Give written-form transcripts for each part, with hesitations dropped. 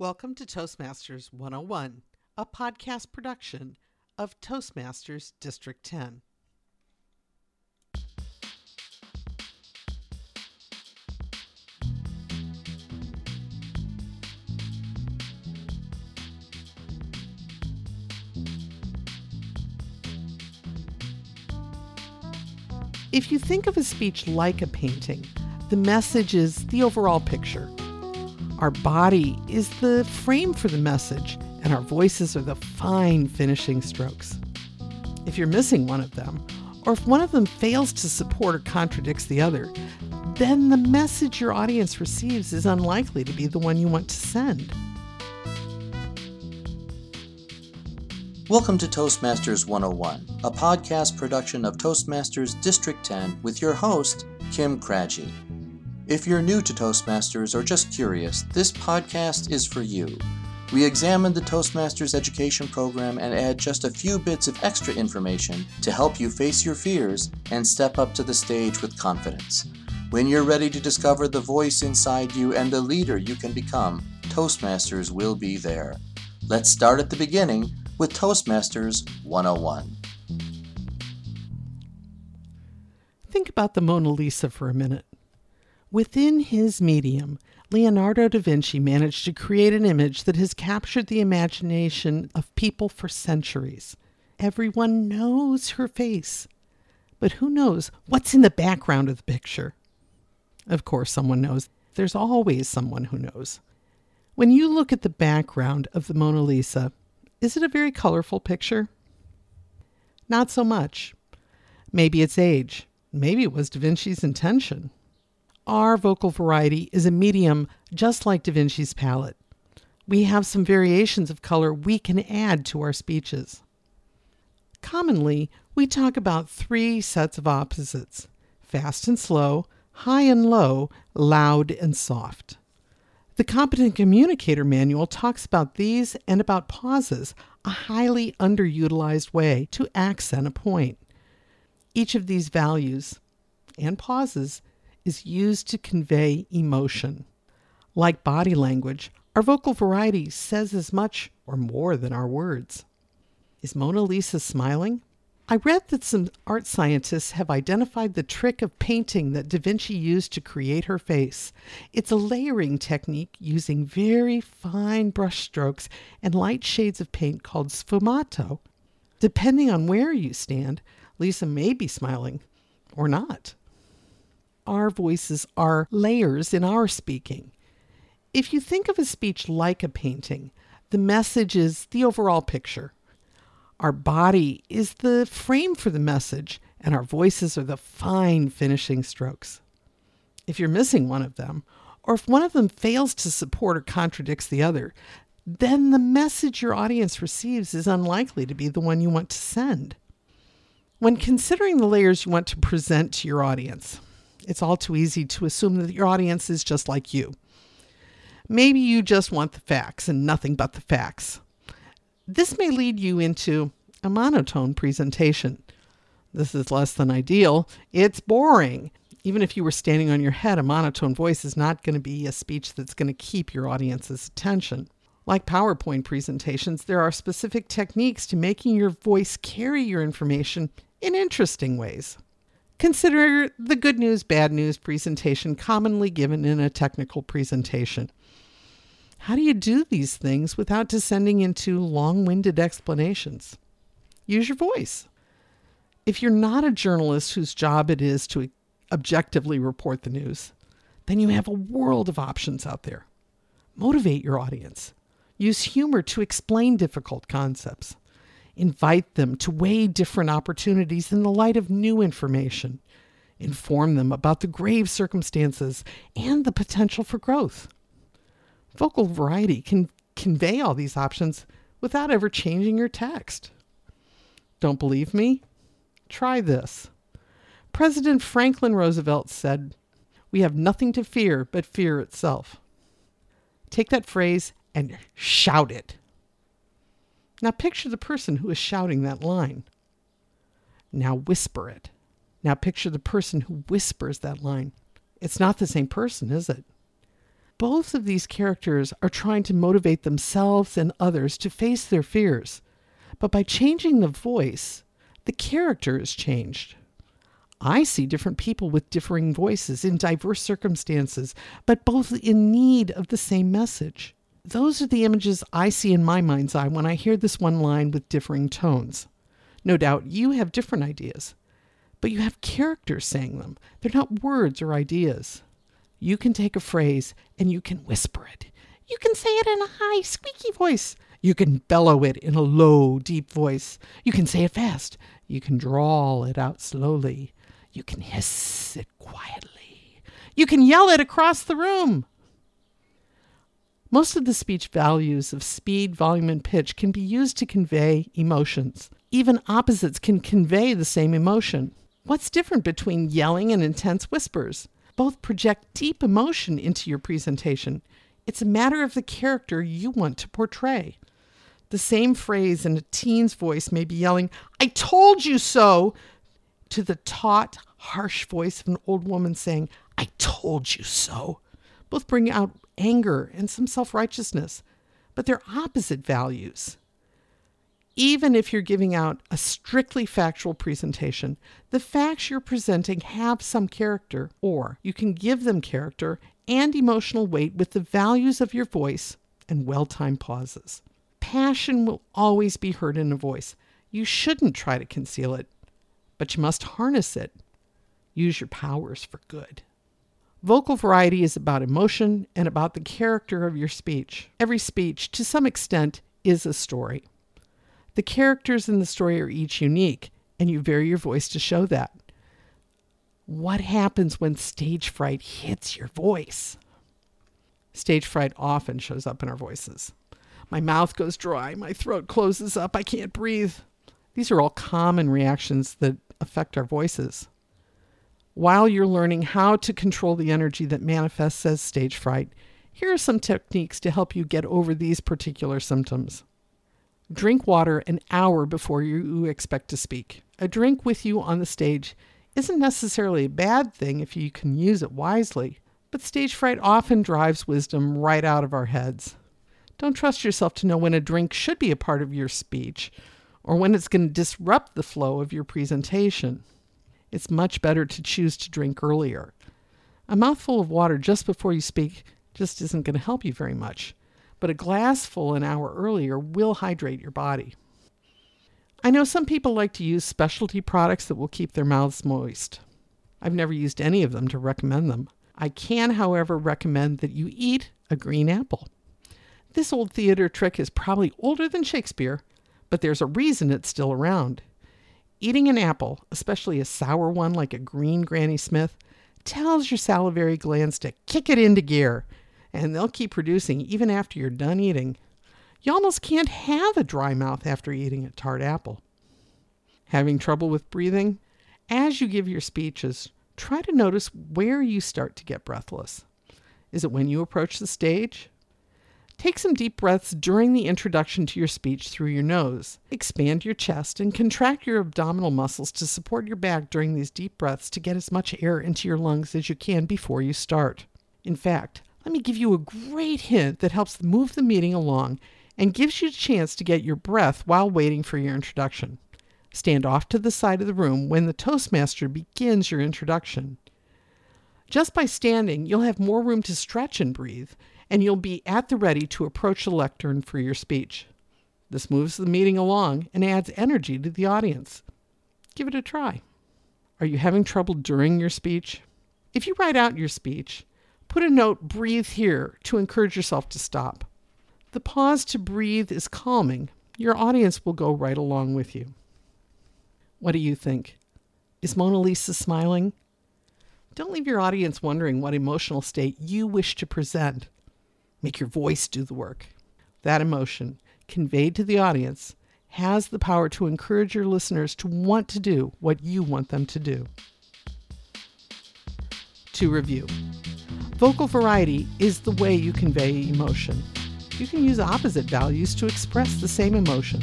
Welcome to Toastmasters 101, a podcast production of Toastmasters District 10. If you think of a speech like a painting, the message is the overall picture. Our body is the frame for the message, and our voices are the fine finishing strokes. If you're missing one of them, or if one of them fails to support or contradicts the other, then the message your audience receives is unlikely to be the one you want to send. Welcome to Toastmasters 101, a podcast production of Toastmasters District 10 with your host, Kim Krajci. If you're new to Toastmasters or just curious, this podcast is for you. We examine the Toastmasters education program and add just a few bits of extra information to help you face your fears and step up to the stage with confidence. When you're ready to discover the voice inside you and the leader you can become, Toastmasters will be there. Let's start at the beginning with Toastmasters 101. Think about the Mona Lisa for a minute. Within his medium, Leonardo da Vinci managed to create an image that has captured the imagination of people for centuries. Everyone knows her face, but who knows what's in the background of the picture? Of course, someone knows. There's always someone who knows. When you look at the background of the Mona Lisa, is it a very colorful picture? Not so much. Maybe it's age. Maybe it was da Vinci's intention. Our vocal variety is a medium just like da Vinci's palette. We have some variations of color we can add to our speeches. Commonly, we talk about three sets of opposites: fast and slow, high and low, loud and soft. The Competent Communicator manual talks about these and about pauses, a highly underutilized way to accent a point. Each of these values and pauses is used to convey emotion. Like body language, our vocal variety says as much or more than our words. Is Mona Lisa smiling? I read that some art scientists have identified the trick of painting that da Vinci used to create her face. It's a layering technique using very fine brush strokes and light shades of paint called sfumato. Depending on where you stand, Lisa may be smiling or not. Our voices are layers in our speaking. If you think of a speech like a painting, the message is the overall picture. Our body is the frame for the message, and our voices are the fine finishing strokes. If you're missing one of them, or if one of them fails to support or contradicts the other, then the message your audience receives is unlikely to be the one you want to send. When considering the layers you want to present to your audience, it's all too easy to assume that your audience is just like you. Maybe you just want the facts and nothing but the facts. This may lead you into a monotone presentation. This is less than ideal. It's boring. Even if you were standing on your head, a monotone voice is not going to be a speech that's going to keep your audience's attention. Like PowerPoint presentations, there are specific techniques to making your voice carry your information in interesting ways. Consider the good news, bad news presentation commonly given in a technical presentation. How do you do these things without descending into long-winded explanations? Use your voice. If you're not a journalist whose job it is to objectively report the news, then you have a world of options out there. Motivate your audience. Use humor to explain difficult concepts. Invite them to weigh different opportunities in the light of new information. Inform them about the grave circumstances and the potential for growth. Vocal variety can convey all these options without ever changing your text. Don't believe me? Try this. President Franklin Roosevelt said, "We have nothing to fear but fear itself." Take that phrase and shout it. Now picture the person who is shouting that line. Now whisper it. Now picture the person who whispers that line. It's not the same person, is it? both of these characters are trying to motivate themselves and others to face their fears. But by changing the voice, the character is changed. I see different people with differing voices in diverse circumstances, but both in need of the same message. Those are the images I see in my mind's eye when I hear this one line with differing tones. No doubt you have different ideas, but you have characters saying them. They're not words or ideas. You can take a phrase and you can whisper it. You can say it in a high, squeaky voice. You can bellow it in a low, deep voice. You can say it fast. You can drawl it out slowly. You can hiss it quietly. You can yell it across the room. Most of the speech values of speed, volume, and pitch can be used to convey emotions. Even opposites can convey the same emotion. What's different between yelling and intense whispers? Both project deep emotion into your presentation. It's a matter of the character you want to portray. The same phrase in a teen's voice may be yelling, "I told you so," to the taut, harsh voice of an old woman saying, "I told you so." Both bring out anger and some self-righteousness, but they're opposite values. Even if you're giving out a strictly factual presentation, the facts you're presenting have some character, or you can give them character and emotional weight with the values of your voice and well-timed pauses. Passion will always be heard in a voice. You shouldn't try to conceal it, but you must harness it. Use your powers for good. Vocal variety is about emotion and about the character of your speech. Every speech, to some extent, is a story. The characters in the story are each unique, and you vary your voice to show that. What happens when stage fright hits your voice? Stage fright often shows up in our voices. My mouth goes dry, my throat closes up, I can't breathe. These are all common reactions that affect our voices. While you're learning how to control the energy that manifests as stage fright, here are some techniques to help you get over these particular symptoms. Drink water an hour before you expect to speak. A drink with you on the stage isn't necessarily a bad thing if you can use it wisely, but stage fright often drives wisdom right out of our heads. Don't trust yourself to know when a drink should be a part of your speech or when it's going to disrupt the flow of your presentation. It's much better to choose to drink earlier. A mouthful of water just before you speak just isn't going to help you very much, but a glass full an hour earlier will hydrate your body. I know some people like to use specialty products that will keep their mouths moist. I've never used any of them to recommend them. I can, however, recommend that you eat a green apple. This old theater trick is probably older than Shakespeare, but there's a reason it's still around. Eating an apple, especially a sour one like a green Granny Smith, tells your salivary glands to kick it into gear, and they'll keep producing even after you're done eating. You almost can't have a dry mouth after eating a tart apple. Having trouble with breathing? As you give your speeches, try to notice where you start to get breathless. Is it when you approach the stage? Take some deep breaths during the introduction to your speech through your nose. Expand your chest and contract your abdominal muscles to support your back during these deep breaths to get as much air into your lungs as you can before you start. In fact, let me give you a great hint that helps move the meeting along and gives you a chance to get your breath while waiting for your introduction. Stand off to the side of the room when the Toastmaster begins your introduction. Just by standing, you'll have more room to stretch and breathe, and you'll be at the ready to approach the lectern for your speech. This moves the meeting along and adds energy to the audience. Give it a try. Are you having trouble during your speech? If you write out your speech, put a note, "Breathe here," to encourage yourself to stop. The pause to breathe is calming. Your audience will go right along with you. What do you think? Is Mona Lisa smiling? Don't leave your audience wondering what emotional state you wish to present. Make your voice do the work. That emotion, conveyed to the audience, has the power to encourage your listeners to want to do what you want them to do. To review, vocal variety is the way you convey emotion. You can use opposite values to express the same emotion.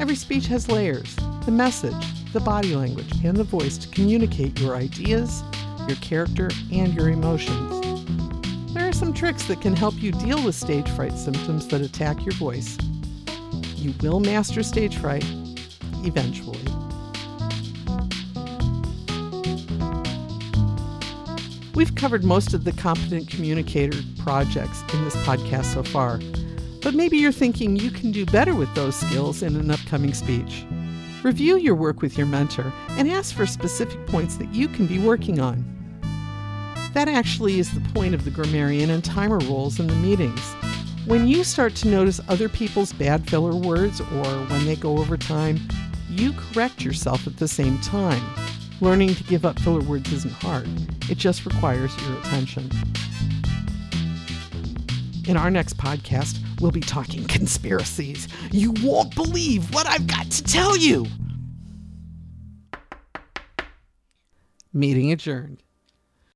Every speech has layers, the message, the body language, and the voice to communicate your ideas, your character, and your emotions. some tricks that can help you deal with stage fright symptoms that attack your voice. You will master stage fright eventually. We've covered most of the Competent Communicator projects in this podcast so far, but maybe you're thinking you can do better with those skills in an upcoming speech. Review your work with your mentor and ask for specific points that you can be working on. That actually is the point of the grammarian and timer rules in the meetings. When you start to notice other people's bad filler words or when they go over time, you correct yourself at the same time. Learning to give up filler words isn't hard. It just requires your attention. In our next podcast, we'll be talking conspiracies. You won't believe what I've got to tell you! Meeting adjourned.